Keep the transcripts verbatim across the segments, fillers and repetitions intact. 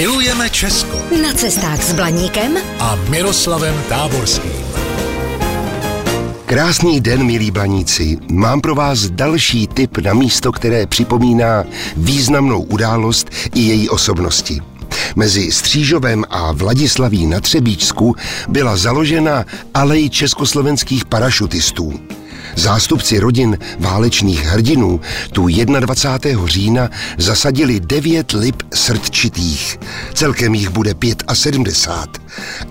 Milujeme Česko. Na cestách s Blaníkem a Miroslavem Táborským. Krásný den, milí Blaníci. Mám pro vás další tip na místo, které připomíná významnou událost i její osobnosti. Mezi Střížovem a Vladislaví na Třebíčsku byla založena Alej československých parašutistů. Zástupci rodin válečných hrdinů tu dvacátého prvního října zasadili devět lip srdčitých. Celkem jich bude sedmdesát pět.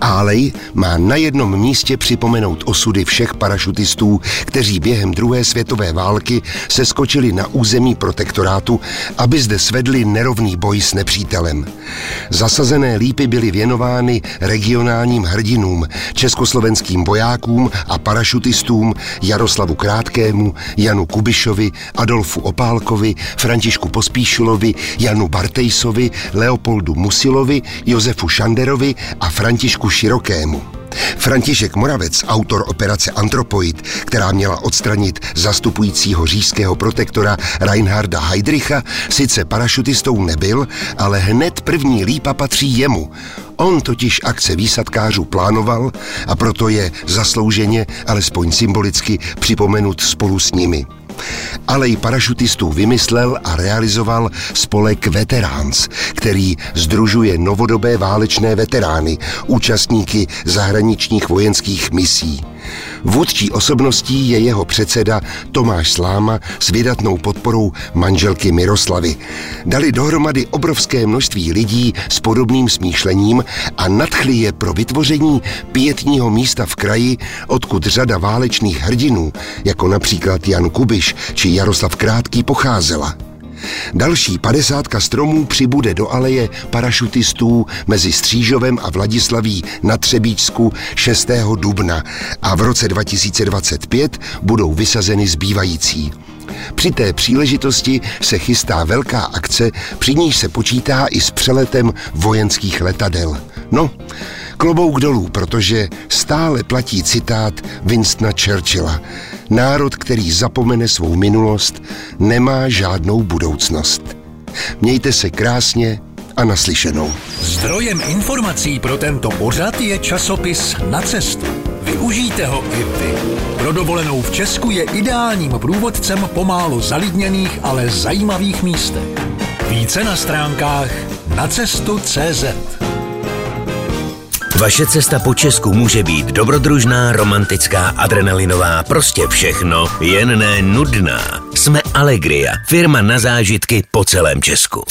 Alej má na jednom místě připomenout osudy všech parašutistů, kteří během druhé světové války seskočili na území protektorátu, aby zde svedli nerovný boj s nepřítelem. Zasazené lípy byly věnovány regionálním hrdinům, československým vojákům a parašutistům Jaroslavu Krátkému, Janu Kubišovi, Adolfu Opálkovi, Františku Pospíšulovi, Janu Bartejsovi, Leopoldu Musilovi, Josefu Šanderovi a Františku Širokému. František Moravec, autor operace Anthropoid, která měla odstranit zastupujícího říšského protektora Reinharda Heydricha, sice parašutistou nebyl, ale hned první lípa patří jemu. On totiž akce výsadkářů plánoval, a proto je zaslouženě, alespoň symbolicky, připomenut spolu s nimi. Alej parašutistů vymyslel a realizoval spolek Veteráns, který sdružuje novodobé válečné veterány, účastníky zahraničních vojenských misí. Vůdčí osobností je jeho předseda Tomáš Sláma s vydatnou podporou manželky Miroslavy. Dali dohromady obrovské množství lidí s podobným smýšlením a nadchli je pro vytvoření pietního místa v kraji, odkud řada válečných hrdinů, jako například Jan Kubiš či Jaroslav Krátký, pocházela. Další padesátka stromů přibude do aleje parašutistů mezi Střížovem a Vladislaví na Třebíčsku šestého dubna a v roce dva tisíce dvacet pět budou vysazeny zbývající. Při té příležitosti se chystá velká akce, při níž se počítá i s přeletem vojenských letadel. No, klobouk dolů, protože stále platí citát Winstona Churchilla. Národ, který zapomene svou minulost, nemá žádnou budoucnost. Mějte se krásně a naslyšenou. Zdrojem informací pro tento pořad je časopis Na cestu. Využijte ho i vy. Pro dovolenou v Česku je ideálním průvodcem po málo zalidněných, ale zajímavých místech. Více na stránkách na cestu tečka cé zet. Vaše cesta po Česku může být dobrodružná, romantická, adrenalinová, prostě všechno, jen ne nudná. Jsme Alegria, firma na zážitky po celém Česku.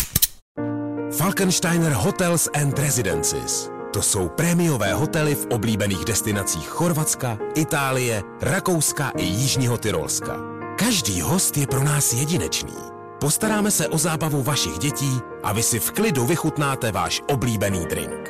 Falkensteiner Hotels and Residences. To jsou prémiové hotely v oblíbených destinacích Chorvatska, Itálie, Rakouska i Jižního Tyrolska. Každý host je pro nás jedinečný. Postaráme se o zábavu vašich dětí a vy si v klidu vychutnáte váš oblíbený drink.